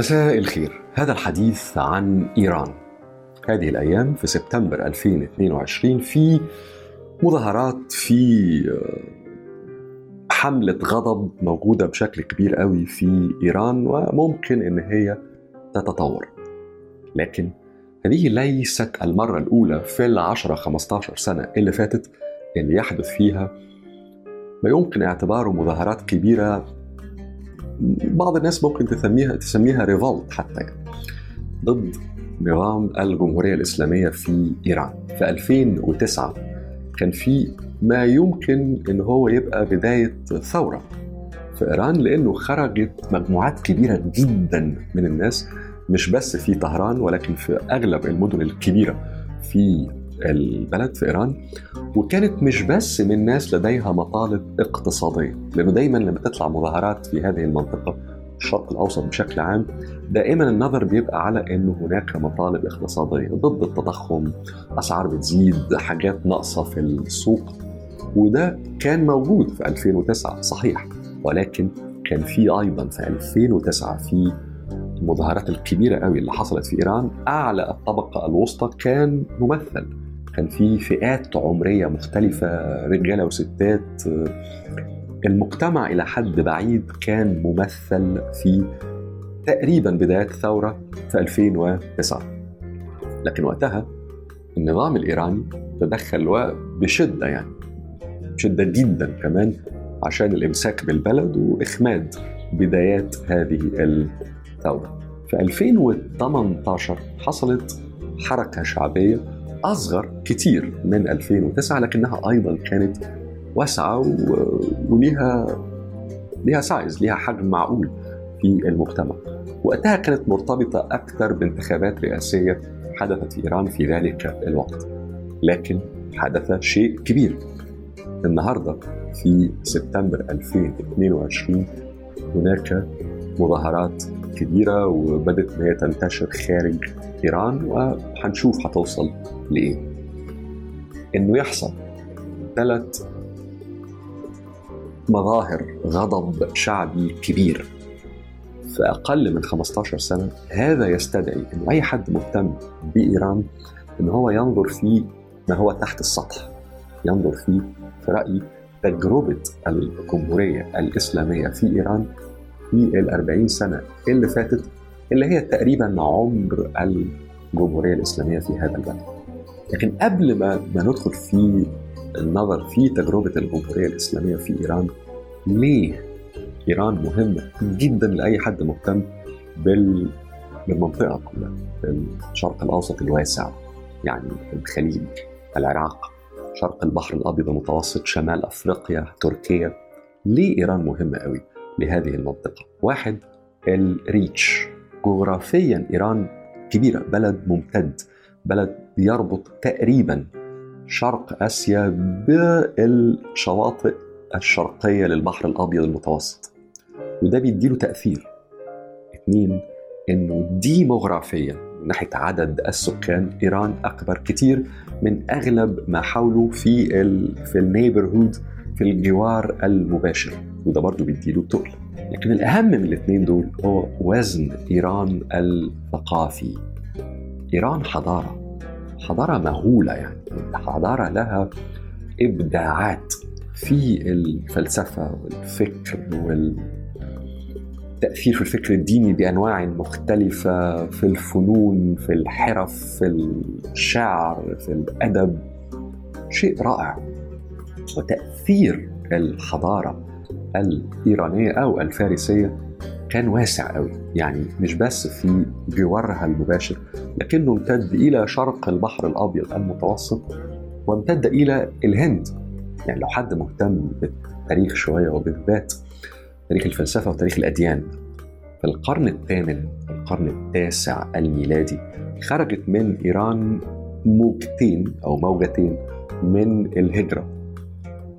مساء الخير. هذا الحديث عن إيران. هذه الأيام في سبتمبر 2022 في مظاهرات، في حملة غضب موجودة بشكل كبير قوي في إيران، وممكن إن هي تتطور. لكن هذه ليست المرة الأولى في 10-15 سنة اللي فاتت اللي يحدث فيها ما يمكن اعتباره مظاهرات كبيرة، بعض الناس ممكن تسميها ريفولت حتى، يعني ضد نظام الجمهورية الإسلامية في إيران. في 2009 كان في ما يمكن إن هو يبقى بداية ثورة في إيران، لأنه خرجت مجموعات كبيرة جدا من الناس، مش بس في طهران ولكن في أغلب المدن الكبيرة في البلد في إيران. وكانت مش بس من ناس لديها مطالب اقتصادية، لأنه دايما لما تطلع مظاهرات في هذه المنطقة الشرق الأوسط بشكل عام، دائما النظر بيبقى على أنه هناك مطالب اقتصادية ضد التضخم، أسعار بتزيد، حاجات ناقصة في السوق. وده كان موجود في 2009 صحيح، ولكن كان في أيضا في 2009 في المظاهرات الكبيرة قوي اللي حصلت في إيران، أعلى الطبقة الوسطى كان ممثل، كان في فئات عمرية مختلفة، رجالة وستات، المجتمع إلى حد بعيد كان ممثل في تقريبا بداية الثورة في 2009. لكن وقتها النظام الإيراني تدخل بشدة، يعني بشدة جدا كمان، عشان الإمساك بالبلد وإخماد بدايات هذه الثورة. في 2018 حصلت حركة شعبية أصغر كتير من 2009، لكنها أيضا كانت واسعة وليها سايز، ليها حجم معقول في المجتمع. وقتها كانت مرتبطة أكثر بانتخابات رئاسية حدثت في إيران في ذلك الوقت. لكن حدث شيء كبير النهاردة في سبتمبر 2022، هناك مظاهرات كبيرة وبدت أنها تنتشر خارج إيران، وحنشوف هتوصل لإيه. إنه يحصل 3 مظاهر غضب شعبي كبير في أقل من 15 سنة، هذا يستدعي إنه أي حد مهتم بإيران إن هو ينظر في ما هو تحت السطح، ينظر فيه في رأيي تجربة الجمهورية الإسلامية في إيران في 40 سنة اللي فاتت، اللي هي تقريبا عمر الجمهورية الإسلامية في هذا البلد. لكن قبل ما ندخل في النظر في تجربة الجمهورية الإسلامية في إيران، ليه إيران مهمة جدا لأي حد مهتم بالمنطقة كلها، الشرق الأوسط الواسع، يعني الخليج، العراق، شرق البحر الأبيض المتوسط، شمال أفريقيا، تركيا. ليه إيران مهمة قوي لهذه المنطقة؟ 1. الريتش. جغرافيا إيران كبيرة، بلد ممتد، بلد يربط تقريبا شرق آسيا بالشواطئ الشرقية للبحر الأبيض المتوسط، وده بيديله تأثير. 2. إنه ديموغرافيا من ناحية عدد السكان، إيران أكبر كتير من أغلب ما حوله في النيبرهود، في الجوار المباشر، وده برضو بيديله تقل. لكن الأهم من 2 دول هو وزن إيران الثقافي. إيران حضارة مهولة، يعني حضارة لها إبداعات في الفلسفة والفكر والتأثير في الفكر الديني بأنواع مختلفة، في الفنون، في الحرف، في الشعر، في الأدب، شيء رائع. وتأثير الحضارة الإيرانية أو الفارسية كان واسع قوي، يعني مش بس في جوارها المباشر، لكنه امتد إلى شرق البحر الأبيض المتوسط، وامتد إلى الهند. يعني لو حد مهتم بالتاريخ شوية، وبالذات تاريخ الفلسفة وتاريخ الأديان، في القرن 8 القرن 9 الميلادي خرجت من إيران موجتين من الهجرة،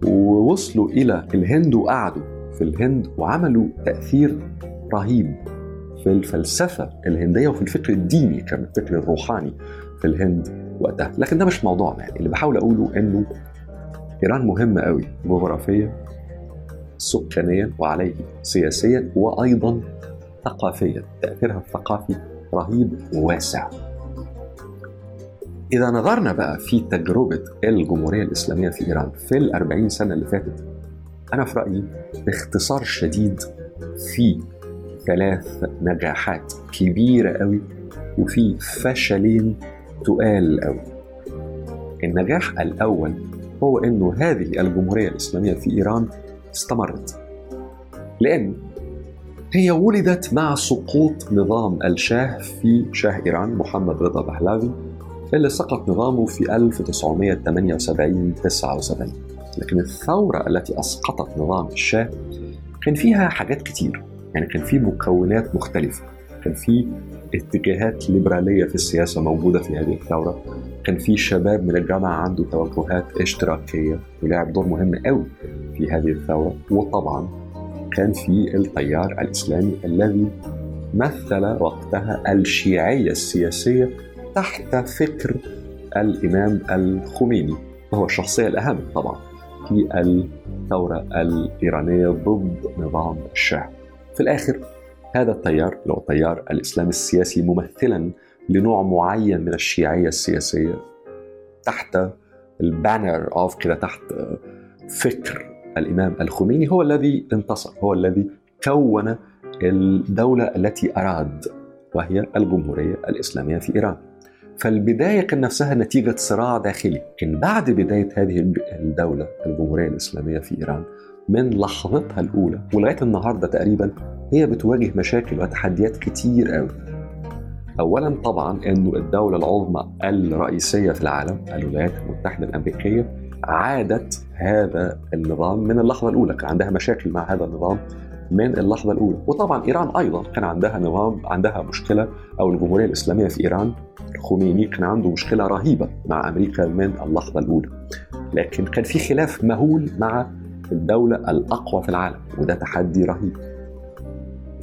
ووصلوا إلى الهند وقعدوا في الهند، وعملوا تأثير رهيب في الفلسفة الهندية وفي الفكر الديني، كان الفكر الروحاني في الهند وقتها. لكن ده مش موضوعنا، يعني اللي بحاول أقوله أنه إيران مهمة قوي جغرافيا، سكانيا، وعليه سياسيا، وأيضا ثقافيا، تأثيرها الثقافي رهيب وواسع. إذا نظرنا بقى في تجربة الجمهورية الإسلامية في إيران في 40 سنة اللي فاتت، أنا في رأيي باختصار شديد في 3 نجاحات كبيرة قوي وفي فشلين تقال قوي. النجاح الأول هو أنه هذه الجمهورية الإسلامية في إيران استمرت، لأن هي ولدت مع سقوط نظام الشاه في شاه إيران محمد رضا بهلاوي اللي سقط نظامه في 1978-79. لكن الثورة التي أسقطت نظام الشاه كان فيها حاجات كتير، يعني كان فيه مكونات مختلفة، كان فيه اتجاهات ليبرالية في السياسة موجودة في هذه الثورة، كان فيه شباب من الجامعة عنده توجهات اشتراكية ولعب دور مهم قوي في هذه الثورة، وطبعا كان فيه التيار الإسلامي الذي مثل وقتها الشيعية السياسية تحت فكر الإمام الخميني، وهو الشخصية الأهم طبعا في الثورة الإيرانية ضد نظام الشاه. في الآخر هذا التيار لو التيار الإسلامي السياسي ممثلا لنوع معين من الشيعية السياسية تحت البانر أوف كده، تحت فكر الإمام الخميني، هو الذي انتصر، هو الذي كون الدولة التي أراد، وهي الجمهورية الإسلامية في إيران. فالبداية كان نفسها نتيجة صراع داخلي، لكن بعد بداية هذه الدولة الجمهورية الإسلامية في إيران من لحظتها الأولى ولغاية النهاردة تقريبا هي بتواجه مشاكل وتحديات كتير قوي. أولا طبعا أنه الدولة العظمى الرئيسية في العالم الولايات المتحدة الأمريكية عادت هذا النظام من اللحظة الأولى، كان عندها مشاكل مع هذا النظام من اللحظة الأولى. وطبعا إيران أيضا كان عندها نظام، عندها مشكلة، أو الجمهورية الإسلامية في إيران الخميني كان عنده مشكلة رهيبة مع أمريكا من اللحظة الأولى، لكن كان في خلاف مهول مع الدولة الأقوى في العالم، وده تحدي رهيب.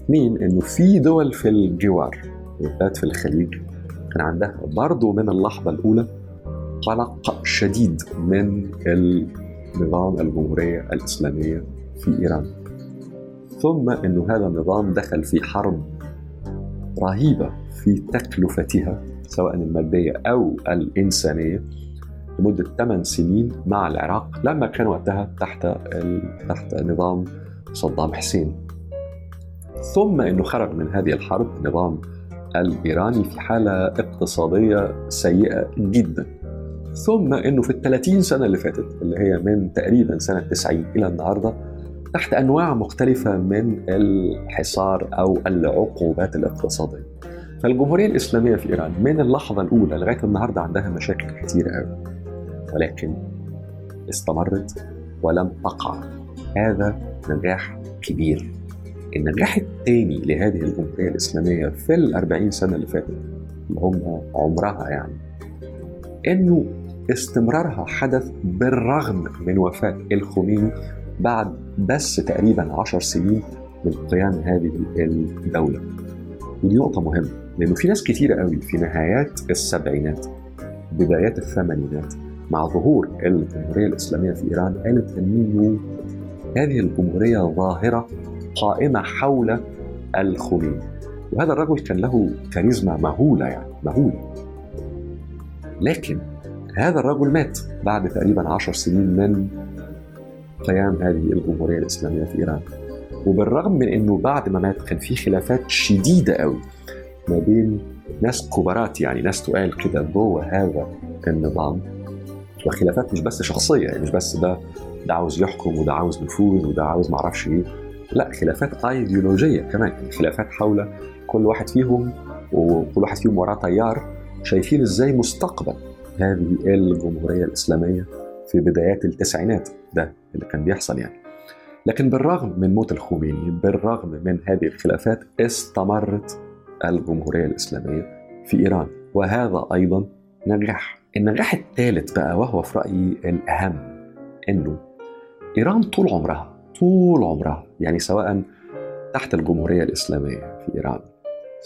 2 إنه في دول في الجوار بالذات في الخليج كان عندها برضو من اللحظة الأولى قلق شديد من النظام الجمهورية الإسلامية في إيران. ثم إنه هذا النظام دخل في حرب رهيبة في تكلفتها سواء المادية أو الإنسانية لمدة 8 سنين مع العراق، لما كان وقتها تحت نظام صدام حسين. ثم إنه خرج من هذه الحرب النظام الإيراني في حالة اقتصادية سيئة جدا. ثم إنه في 30 سنة اللي فاتت اللي هي من تقريبا سنة 90 إلى النهاردة تحت أنواع مختلفة من الحصار أو العقوبات الاقتصادية. فالجمهورية الإسلامية في إيران من اللحظة الأولى لغاية النهاردة عندها مشاكل كتير قوي، ولكن استمرت ولم تقع. هذا نجاح كبير. النجاح الثاني لهذه الجمهورية الإسلامية في 40 سنة اللي فاتت اللي هم عمرها، يعني إنه استمرارها حدث بالرغم من وفاة الخميني بعد بس تقريباً 10 سنين من قيام هذه الدولة. ودي نقطة مهمة، لأنه في ناس كتيرة قوي في نهايات السبعينات بدايات الثمانينات مع ظهور الجمهورية الإسلامية في إيران قالت أنه هذه الجمهورية ظاهرة قائمة حول الخميني، وهذا الرجل كان له كاريزما مهولة، يعني مهولة. لكن هذا الرجل مات بعد تقريباً 10 سنين من قيام هذه الجمهورية الإسلامية في إيران. وبالرغم من أنه بعد ما مات كان في خلافات شديدة قوي ما بين ناس كبارات، يعني ناس تقال كده جوه هذا النظام، وخلافات مش بس شخصية، يعني مش بس ده عاوز يحكم وده عاوز نفوذ وده عاوز معرفش إيه، لا خلافات أيديولوجية كمان، خلافات حول كل واحد فيهم، وكل واحد فيهم وراه تيار شايفين إزاي مستقبل هذه الجمهورية الإسلامية في بدايات التسعينات. ده اللي كان بيحصل يعني. لكن بالرغم من موت الخميني، بالرغم من هذه الخلافات، استمرت الجمهورية الإسلامية في إيران، وهذا أيضا نجاح. النجاح الثالث بقى، وهو في رأيي الأهم، إنه إيران طول عمرها يعني سواء تحت الجمهورية الإسلامية في إيران،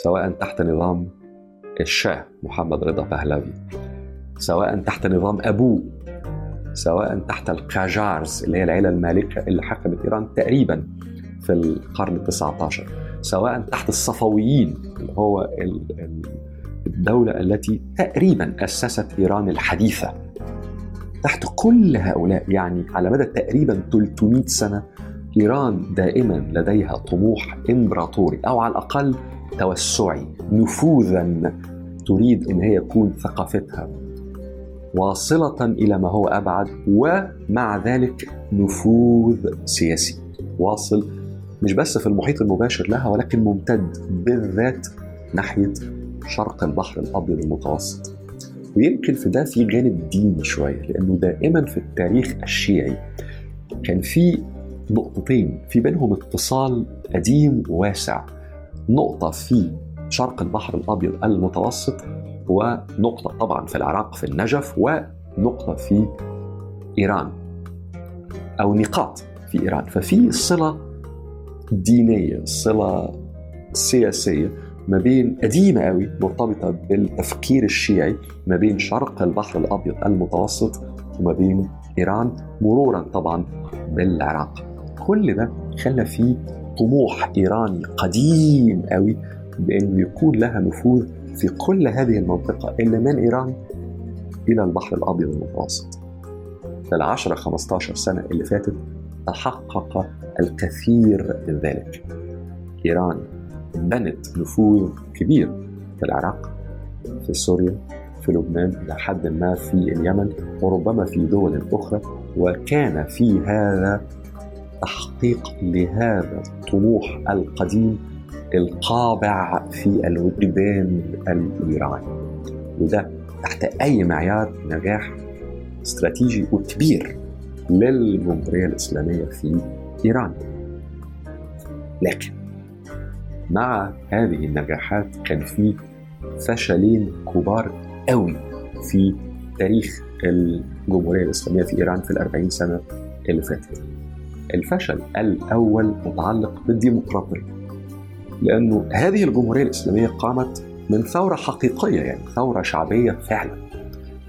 سواء تحت نظام الشاه محمد رضا بهلاوي، سواء تحت نظام أبوه، سواء تحت القاجارز اللي هي العيلة المالكة اللي حكمت إيران تقريبا في القرن 19، سواء تحت الصفويين اللي هو الدولة التي تقريبا أسست إيران الحديثة. تحت كل هؤلاء يعني على مدى تقريبا 300 سنة إيران دائما لديها طموح إمبراطوري أو على الأقل توسعي، نفوذا تريد أن هي يكون ثقافتها واصلة إلى ما هو أبعد، ومع ذلك نفوذ سياسي واصل مش بس في المحيط المباشر لها ولكن ممتد بالذات ناحية شرق البحر الأبيض المتوسط. ويمكن في ده في جانب ديني شوية، لأنه دائما في التاريخ الشيعي كان في نقطتين في بينهم اتصال قديم واسع، نقطة في شرق البحر الأبيض المتوسط ونقطة طبعا في العراق في النجف، ونقطة في إيران أو نقاط في إيران. ففي صلة دينية، صلة سياسية ما بين قديمة قوي مرتبطة بالتفكير الشيعي ما بين شرق البحر الأبيض المتوسط وما بين إيران، مرورا طبعا بالعراق. كل ده خلى فيه طموح إيراني قديم قوي بأنه يكون لها نفوذ في كل هذه المنطقة اللي من إيران إلى البحر الأبيض المتوسط. في 10-15 سنة اللي فاتت تحقق الكثير من ذلك. إيران بنت نفوذ كبير في العراق، في سوريا، في لبنان، إلى حد ما في اليمن، وربما في دول أخرى. وكان في هذا تحقيق لهذا الطموح القديم القابع في الوجدان الإيراني، وده تحت أي معيار نجاح استراتيجي وكبير للجمهورية الإسلامية في إيران. لكن مع هذه النجاحات كان في فشلين كبار قوي في تاريخ الجمهورية الإسلامية في إيران في 40 سنة اللي فاتت. الفشل الأول متعلق بالديمقراطية، لأنه هذه الجمهورية الإسلامية قامت من ثورة حقيقية، يعني ثورة شعبية فعلا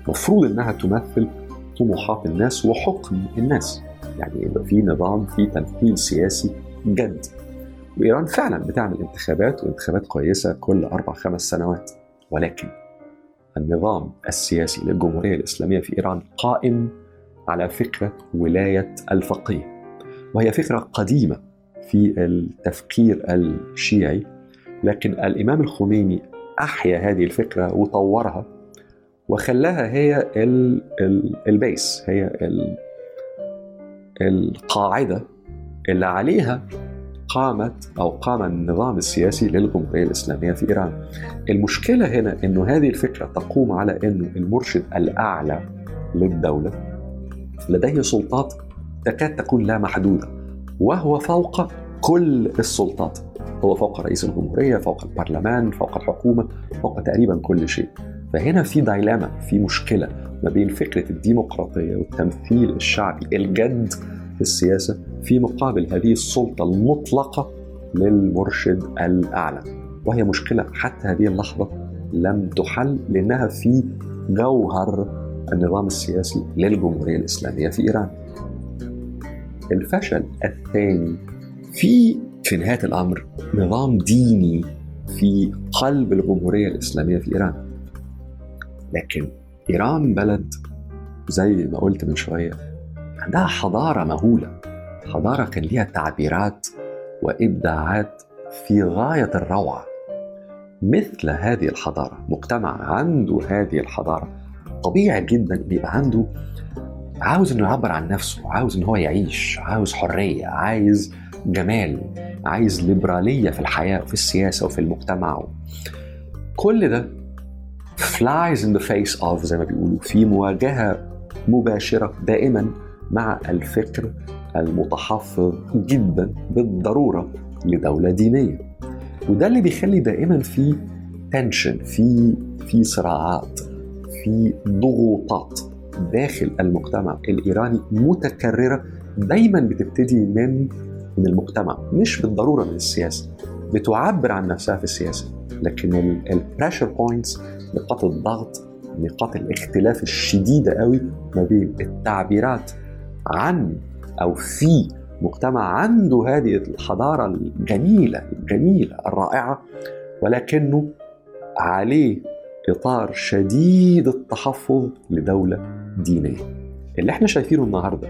مفروض أنها تمثل طموحات الناس وحكم الناس، يعني يبقى في نظام، في تمثيل سياسي جد. وإيران فعلا بتعمل انتخابات، وانتخابات كويسة كل 4-5 سنوات، ولكن النظام السياسي للجمهورية الإسلامية في إيران قائم على فكرة ولاية الفقيه، وهي فكرة قديمة في التفكير الشيعي، لكن الإمام الخميني أحيا هذه الفكرة وطورها وخلاها هي البيس، هي القاعدة اللي عليها قامت أو قام النظام السياسي للجمهورية الإسلامية في إيران. المشكلة هنا أنه هذه الفكرة تقوم على أنه المرشد الأعلى للدولة لديه سلطات تكاد تكون لا محدودة، وهو فوق كل السلطات، هو فوق رئيس الجمهورية، فوق البرلمان، فوق الحكومة، فوق تقريبا كل شيء. فهنا في دايلاما، في مشكلة ما بين فكرة الديمقراطية والتمثيل الشعبي الجد في السياسة في مقابل هذه السلطة المطلقة للمرشد الأعلى، وهي مشكلة حتى هذه اللحظة لم تحل، لأنها في جوهر النظام السياسي للجمهورية الإسلامية في إيران. الفشل الثاني في نهاية الأمر نظام ديني في قلب الجمهورية الإسلامية في إيران. لكن إيران بلد زي ما قلت من شوية عندها حضارة مهولة، حضارة كان ليها تعبيرات وإبداعات في غاية الروعة. مثل هذه الحضارة، مجتمع عنده هذه الحضارة، طبيعي جدا اللي يبقى عنده عاوز انه يعبر عن نفسه، عاوز انه هو يعيش، عاوز حرية، عايز جمال، عايز ليبرالية في الحياة وفي السياسة وفي المجتمع. كل ده flies in the face of زي ما بيقولوا، في مواجهة مباشرة دائما مع الفكر المتحفظ جدا بالضرورة لدولة دينية. وده اللي بيخلي دائما في تنشن، في صراعات، في ضغوطات داخل المجتمع الإيراني متكررة، دايما بتبتدي من المجتمع، مش بالضرورة من السياسة، بتعبر عن نفسها في السياسة، لكن البريشر بوينتس، نقاط الضغط، نقاط الاختلاف الشديدة قوي ما بين التعبيرات عن أو في مجتمع عنده هذه الحضارة الجميلة الرائعة، ولكنه عليه إطار شديد التحفظ لدولة دينية. اللي احنا شايفينه النهاردة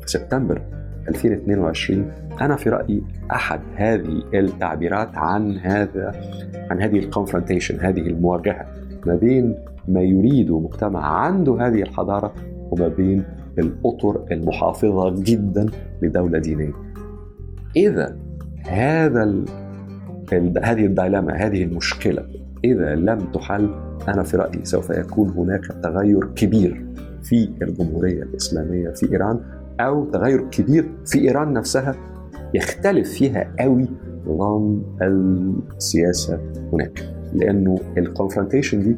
في سبتمبر 2022 أنا في رأيي أحد هذه التعبيرات عن هذه الكونفرونتيشن، هذه المواجهة ما بين ما يريده مجتمع عنده هذه الحضارة وما بين الأطر المحافظة جدا لدولة دينية. إذا هذه الدايلاما، هذه المشكلة، إذا لم تحل، أنا في رأيي سوف يكون هناك تغير كبير في الجمهورية الإسلامية في إيران، أو تغير كبير في إيران نفسها يختلف فيها قوي نظام السياسة هناك، لأنه الكونفرونتيشن دي،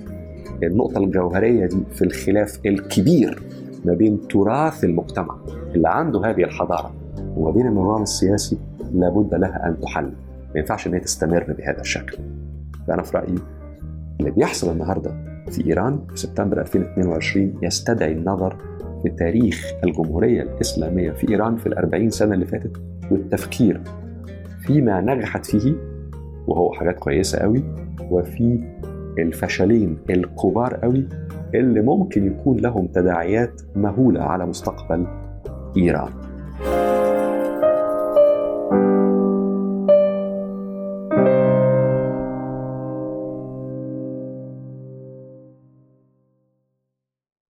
النقطة الجوهرية دي في الخلاف الكبير ما بين تراث المجتمع اللي عنده هذه الحضارة وما بين النظام السياسي، لابد لها أن تحل. ما ينفعش أنها تستمر بهذا الشكل. فأنا في رأيي اللي بيحصل النهاردة في إيران في سبتمبر 2022 يستدعي النظر في تاريخ الجمهورية الإسلامية في إيران في 40 سنة اللي فاتت، والتفكير فيما نجحت فيه وهو حاجات كويسة قوي، وفي الفشلين الكبار قوي اللي ممكن يكون لهم تداعيات مهولة على مستقبل إيران.